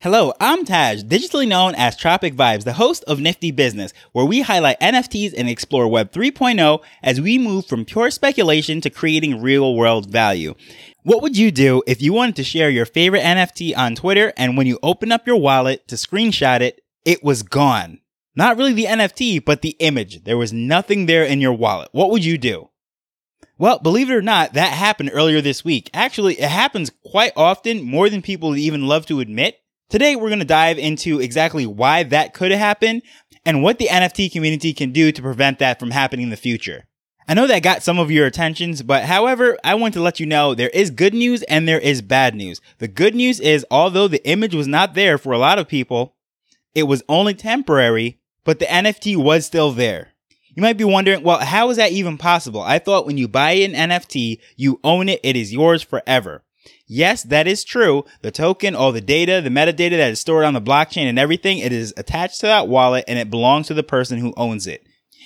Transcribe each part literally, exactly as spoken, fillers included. Hello, I'm Taj, digitally known as Tropic Vibes, the host of Nifty Business, where we highlight N F Ts and explore Web 3.0 as we move from pure speculation to creating real-world value. What would you do if you wanted to share your favorite N F T on Twitter and when you open up your wallet to screenshot it, it was gone? Not really the N F T, but the image. There was nothing there in your wallet. What would you do? Well, believe it or not, that happened earlier this week. Actually, it happens quite often, more than people even love to admit. Today, we're going to dive into exactly why that could happen and what the N F T community can do to prevent that from happening in the future. I know that got some of your attentions, but however, I want to let you know there is good news and there is bad news. The good news is, although the image was not there for a lot of people, it was only temporary, but the N F T was still there. You might be wondering, well, how is that even possible? I thought when you buy an N F T, you own it, it is yours forever. Yes, that is true. The token, all the data, the metadata that is stored on the blockchain and everything, it is attached to that wallet and it belongs to the person who owns it.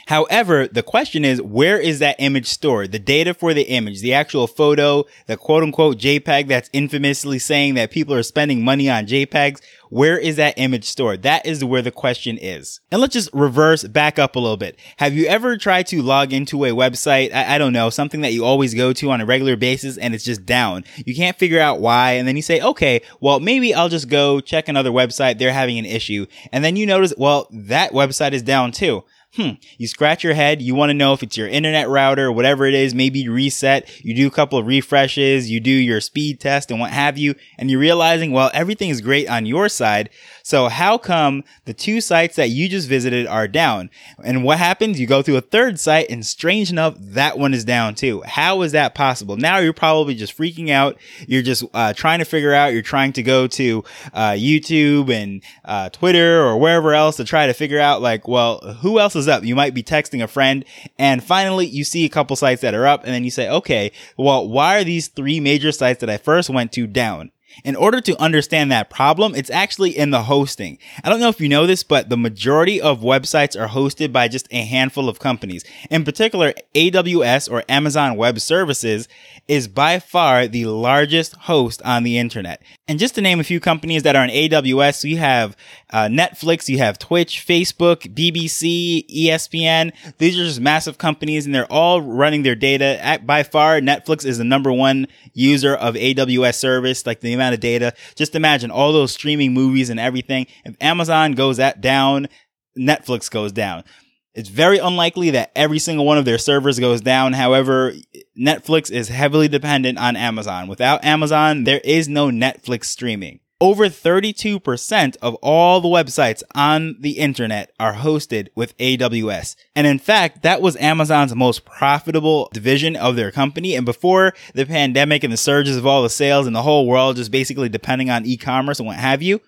However, the question is, where is that image stored? The data for the image, the actual photo, the quote-unquote JPEG that's infamously saying that people are spending money on JPEGs, where is that image stored? That is where the question is. And let's just reverse back up a little bit. Have you ever tried to log into a website, I, I don't know, something that you always go to on a regular basis and it's just down? You can't figure out why, and then you say, okay, well, maybe I'll just go check another website, they're having an issue. And then you notice, well, that website is down too. Hmm. You scratch your head. You want to know if it's your internet router, whatever it is. Maybe you reset. You do a couple of refreshes. You do your speed test and what have you. And you're realizing, well, everything is great on your side. So how come the two sites that you just visited are down? And what happens? You go through a third site and strange enough, that one is down too. How is that possible? Now you're probably just freaking out. You're just uh, trying to figure out. You're trying to go to uh, YouTube and uh, Twitter or wherever else to try to figure out like, well, who else is up? You might be texting a friend and finally you see a couple sites that are up and then you say, okay, well, why are these three major sites that I first went to down? In order to understand that problem, it's actually in the hosting. I don't know if you know this, but the majority of websites are hosted by just a handful of companies. In particular, A W S or Amazon Web Services is by far the largest host on the internet. And just to name a few companies that are on A W S, you have uh, Netflix, you have Twitch, Facebook, B B C, E S P N. These are just massive companies and they're all running their data. At, by far, Netflix is the number one user of A W S service, like the amount of data. Just imagine all those streaming movies and everything. If Amazon goes that down, Netflix goes down. It's very unlikely that every single one of their servers goes down. However, Netflix is heavily dependent on Amazon. Without Amazon, there is no Netflix streaming. Over thirty-two percent of all the websites on the internet are hosted with A W S. And in fact, that was Amazon's most profitable division of their company. And before the pandemic and the surges of all the sales and the whole world just basically depending on e-commerce and what have you,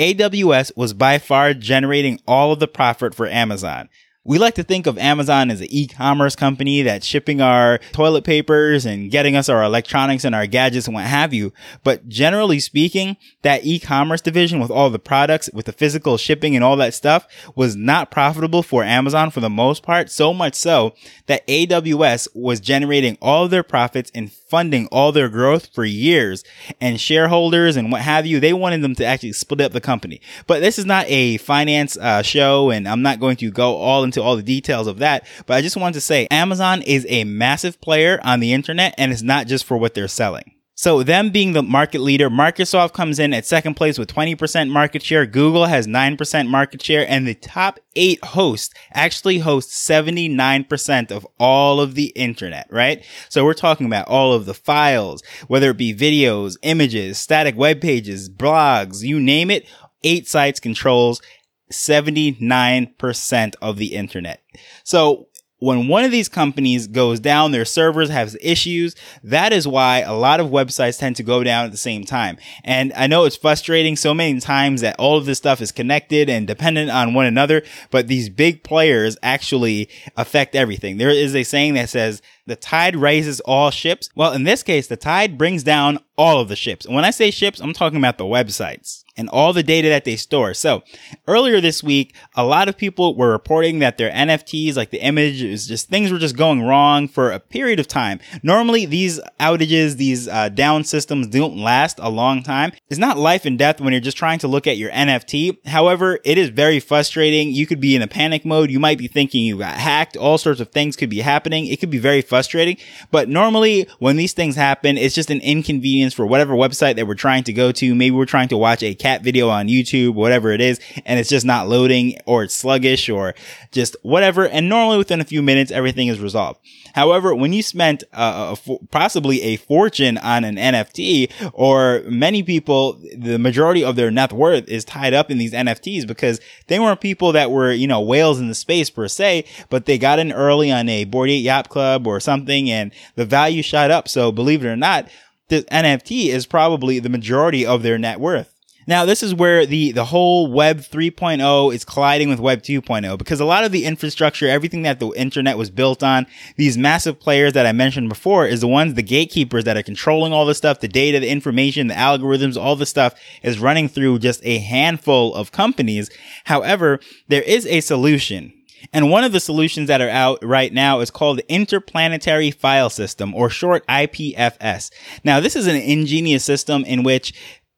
A W S was by far generating all of the profit for Amazon. We like to think of Amazon as an e-commerce company that's shipping our toilet papers and getting us our electronics and our gadgets and what have you. But generally speaking, that e-commerce division with all the products, with the physical shipping and all that stuff was not profitable for Amazon for the most part. So much so that A W S was generating all of their profits and funding all their growth for years, and shareholders and what have you, they wanted them to actually split up the company. But this is not a finance uh, show and I'm not going to go all in to all the details of that, but I just wanted to say Amazon is a massive player on the internet and it's not just for what they're selling. So them being the market leader, Microsoft comes in at second place with twenty percent market share, Google has nine percent market share, and the top eight hosts actually host seventy-nine percent of all of the internet, right? So we're talking about all of the files, whether it be videos, images, static web pages, blogs, you name it, eight sites controls seventy-nine percent of the internet. So when one of these companies goes down, their servers have issues. That is why a lot of websites tend to go down at the same time. And I know it's frustrating so many times that all of this stuff is connected and dependent on one another, but these big players actually affect everything. There is a saying that says, the tide raises all ships. Well, in this case, the tide brings down all of the ships. And when I say ships, I'm talking about the websites and all the data that they store. So earlier this week, a lot of people were reporting that their N F Ts, like the images, just things were just going wrong for a period of time. Normally, these outages, these uh, down systems don't last a long time. It's not life and death when you're just trying to look at your N F T. However, it is very frustrating. You could be in a panic mode. You might be thinking you got hacked. All sorts of things could be happening. It could be very frustrating. But normally, when these things happen, it's just an inconvenience for whatever website that we're trying to go to. Maybe we're trying to watch a cat video on YouTube, whatever it is, and it's just not loading, or it's sluggish, or just whatever. And normally within a few minutes, everything is resolved. However, when you spent uh, a, possibly a fortune on an N F T, or many people, the majority of their net worth is tied up in these N F Ts, because they weren't people that were, you know, whales in the space per se, but they got in early on a Bored Ape Yacht Club or something, and the value shot up. So believe it or not, this N F T is probably the majority of their net worth. Now, this is where the, the whole Web three point oh is colliding with Web two point oh, because a lot of the infrastructure, everything that the internet was built on, these massive players that I mentioned before is the ones, the gatekeepers that are controlling all this stuff, the data, the information, the algorithms, all this stuff is running through just a handful of companies. However, there is a solution. And one of the solutions that are out right now is called the Interplanetary File System, or short I P F S. Now, this is an ingenious system in which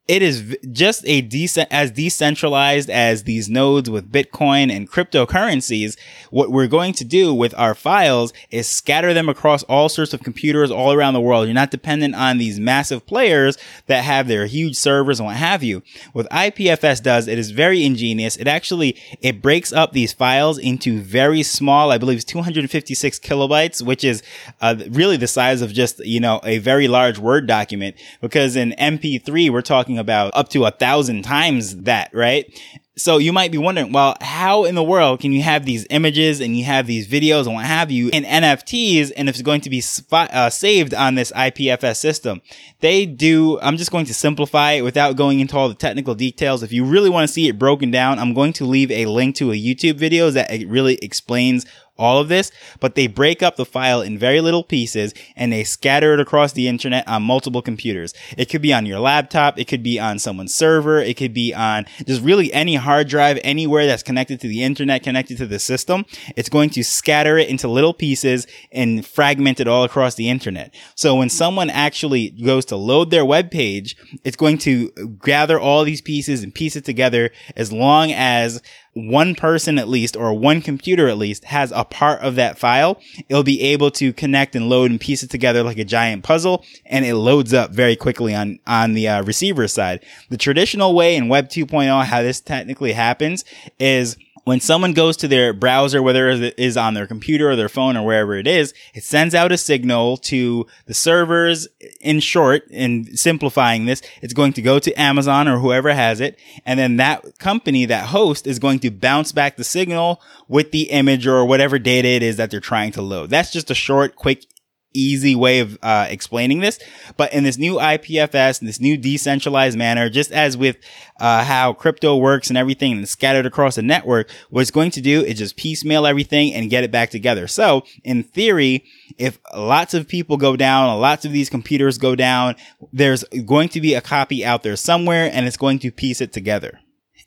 it is just a decent, as decentralized as these nodes with Bitcoin and cryptocurrencies. What we're going to do with our files is scatter them across all sorts of computers all around the world. You're not dependent on these massive players that have their huge servers and what have you. What I P F S does, it is very ingenious. It actually, it breaks up these files into very small, I believe it's two hundred fifty-six kilobytes, which is uh, really the size of just, you know, a very large Word document, because in M P three, we're talking about up to a thousand times that, right? So you might be wondering, well, how in the world can you have these images and you have these videos and what have you in N F Ts, and if it's going to be spot, uh, saved on this I P F S system? They do, I'm just going to simplify it without going into all the technical details. If you really want to see it broken down, I'm going to leave a link to a YouTube video that really explains all of this, but they break up the file in very little pieces and they scatter it across the internet on multiple computers. It could be on your laptop, it could be on someone's server, it could be on just really any hard drive anywhere that's connected to the internet, connected to the system. It's going to scatter it into little pieces and fragment it all across the internet. So when someone actually goes to load their web page, it's going to gather all these pieces and piece it together, as long as one person at least, or one computer at least, has a part of that file. It'll be able to connect and load and piece it together like a giant puzzle, and it loads up very quickly on, on the uh, receiver side. The traditional way in Web two point oh, how this technically happens is, when someone goes to their browser, whether it is on their computer or their phone or wherever it is, it sends out a signal to the servers. In short, in simplifying this, it's going to go to Amazon or whoever has it. And then that company, that host, is going to bounce back the signal with the image or whatever data it is that they're trying to load. That's just a short, quick, easy way of uh explaining this. But in this new I P F S, in this new decentralized manner, just as with uh how crypto works and everything and scattered across the network, what it's going to do is just piecemeal everything and get it back together. So in theory, if lots of people go down, lots of these computers go down, there's going to be a copy out there somewhere, and it's going to piece it together.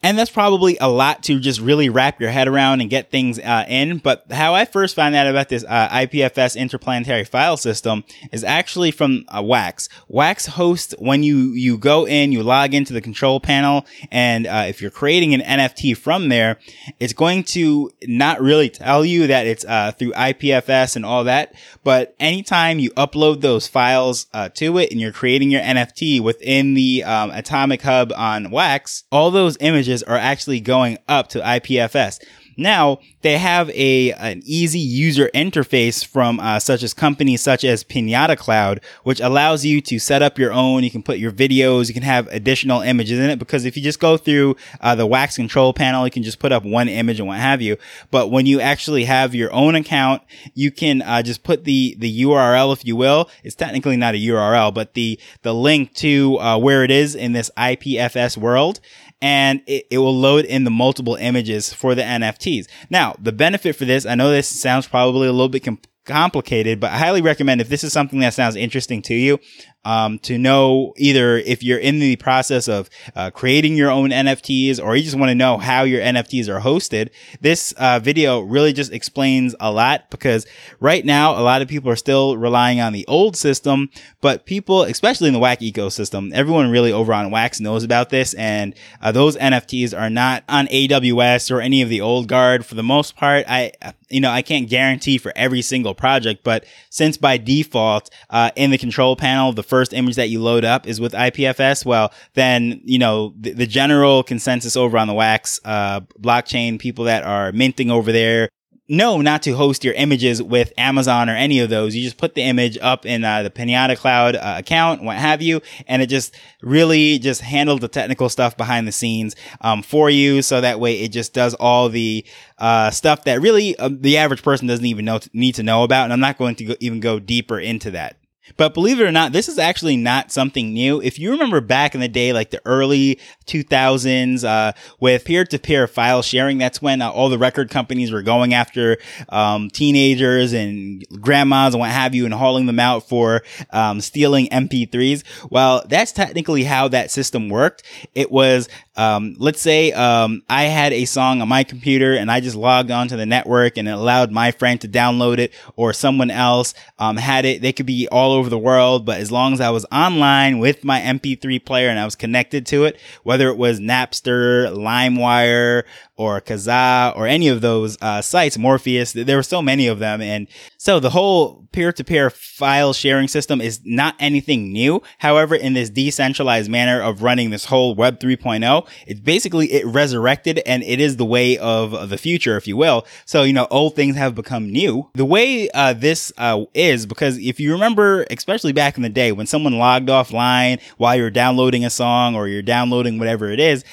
And that's probably a lot to just really wrap your head around and get things uh, in. But how I first found out about this uh, I P F S Interplanetary File System is actually from uh, WAX. WAX hosts, when you, you go in, you log into the control panel, and uh, if you're creating an N F T from there, it's going to not really tell you that it's uh, through I P F S and all that. But anytime you upload those files uh, to it and you're creating your N F T within the um, Atomic Hub on WAX, all those images are actually going up to I P F S. Now, they have a an easy user interface from uh, such as companies such as Pinata Cloud, which allows you to set up your own. You can put your videos, you can have additional images in it, because if you just go through uh, the WAX control panel, you can just put up one image and what have you. But when you actually have your own account, you can uh, just put the the U R L, if you will. It's technically not a U R L, but the the link to uh, where it is in this I P F S world, and it, it will load in the multiple images for the N F Ts. Now, the benefit for this, I know this sounds probably a little bit com- complicated, but I highly recommend, if this is something that sounds interesting to you, um, to know either if you're in the process of uh, creating your own N F Ts, or you just want to know how your N F Ts are hosted, this uh, video really just explains a lot, because right now a lot of people are still relying on the old system, but people, especially in the W A X ecosystem, everyone really over on W A X knows about this, and uh, those N F Ts are not on A W S or any of the old guard for the most part. I You know, I can't guarantee for every single project, but since by default, uh, in the control panel, the first image that you load up is with I P F S, well, then, you know, the, the general consensus over on the W A X, uh, blockchain, people that are minting over there, know not to host your images with Amazon or any of those. You just put the image up in uh, the Pinata Cloud uh, account, what have you, and it just really just handled the technical stuff behind the scenes um, for you. So that way it just does all the uh, stuff that really uh, the average person doesn't even know to, need to know about. And I'm not going to go, even go deeper into that. But believe it or not, this is actually not something new. If you remember back in the day, like the early two thousands, uh, with peer-to-peer file sharing, that's when uh, all the record companies were going after, um, teenagers and grandmas and what have you and hauling them out for, um, stealing M P threes. Well, that's technically how that system worked. It was, um, let's say, um, I had a song on my computer and I just logged onto the network and it allowed my friend to download it, or someone else, um, had it. They could be all over the world, but as long as I was online with my M P three player and I was connected to it, whether it was Napster, LimeWire, or Kazaa, or any of those uh, sites, Morpheus, there were so many of them. And so the whole peer-to-peer file sharing system is not anything new. However, in this decentralized manner of running this whole Web 3.0, it's basically it resurrected, and it is the way of the future, if you will. So, you know, old things have become new. The way uh, this uh, is, because if you remember, especially back in the day, when someone logged offline while you're downloading a song or you're downloading whatever it is,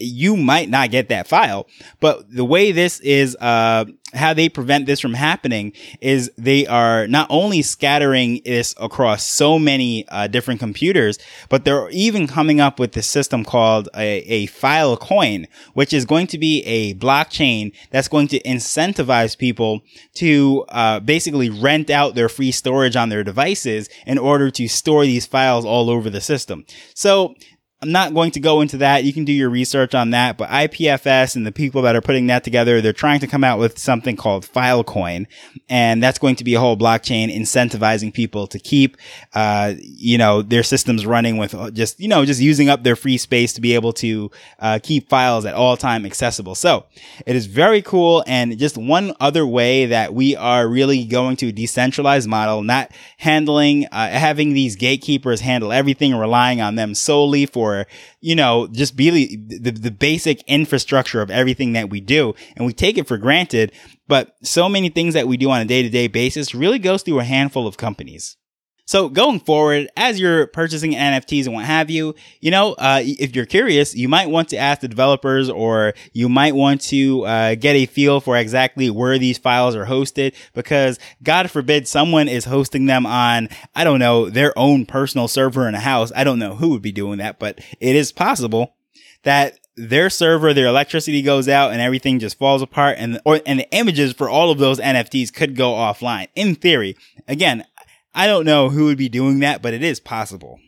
you might not get that file. But the way this is, uh, how they prevent this from happening is they are not only scattering this across so many uh, different computers, but they're even coming up with this system called a, a Filecoin, which is going to be a blockchain that's going to incentivize people to uh, basically rent out their free storage on their devices in order to store these files all over the system. So I'm not going to go into that. You can do your research on that. But I P F S and the people that are putting that together, they're trying to come out with something called Filecoin. And that's going to be a whole blockchain incentivizing people to keep, uh, you know, their systems running with just, you know, just using up their free space to be able to, uh, keep files at all time accessible. So it is very cool. And just one other way that we are really going to a decentralized model, not handling, uh, having these gatekeepers handle everything and relying on them solely for, or, you know, just be the, the basic infrastructure of everything that we do. And we take it for granted, but so many things that we do on a day-to-day basis really goes through a handful of companies. So going forward, as you're purchasing N F Ts and what have you, you know, uh, if you're curious, you might want to ask the developers, or you might want to uh, get a feel for exactly where these files are hosted, because God forbid someone is hosting them on, I don't know, their own personal server in a house. I don't know who would be doing that, but it is possible that their server, their electricity goes out and everything just falls apart, and or and the images for all of those N F Ts could go offline. In theory, again, I don't know who would be doing that, but it is possible.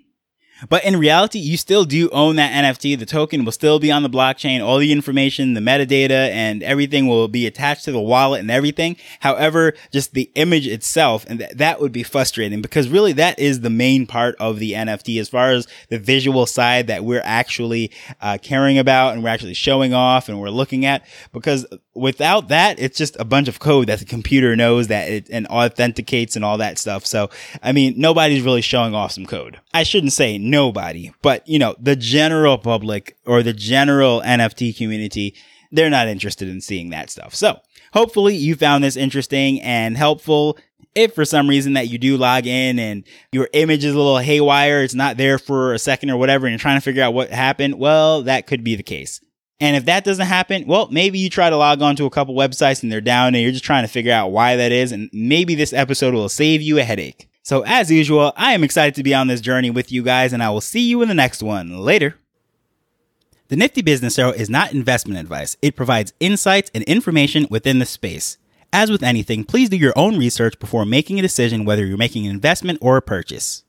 But in reality, you still do own that N F T. The token will still be on the blockchain. All the information, the metadata, and everything will be attached to the wallet and everything. However, just the image itself, and th- that would be frustrating, because really that is the main part of the N F T as far as the visual side that we're actually uh, caring about, and we're actually showing off, and we're looking at. Because without that, it's just a bunch of code that the computer knows that it and authenticates and all that stuff. So, I mean, nobody's really showing off some code. I shouldn't say nobody, but, you know, the general public or the general N F T community, they're not interested in seeing that stuff. So hopefully you found this interesting and helpful. If for some reason that you do log in and your image is a little haywire, it's not there for a second or whatever, and you're trying to figure out what happened, well, that could be the case. And if that doesn't happen, well, maybe you try to log on to a couple websites and they're down and you're just trying to figure out why that is. And maybe this episode will save you a headache. So as usual, I am excited to be on this journey with you guys, and I will see you in the next one. Later. The Nifty Business Show is not investment advice. It provides insights and information within the space. As with anything, please do your own research before making a decision whether you're making an investment or a purchase.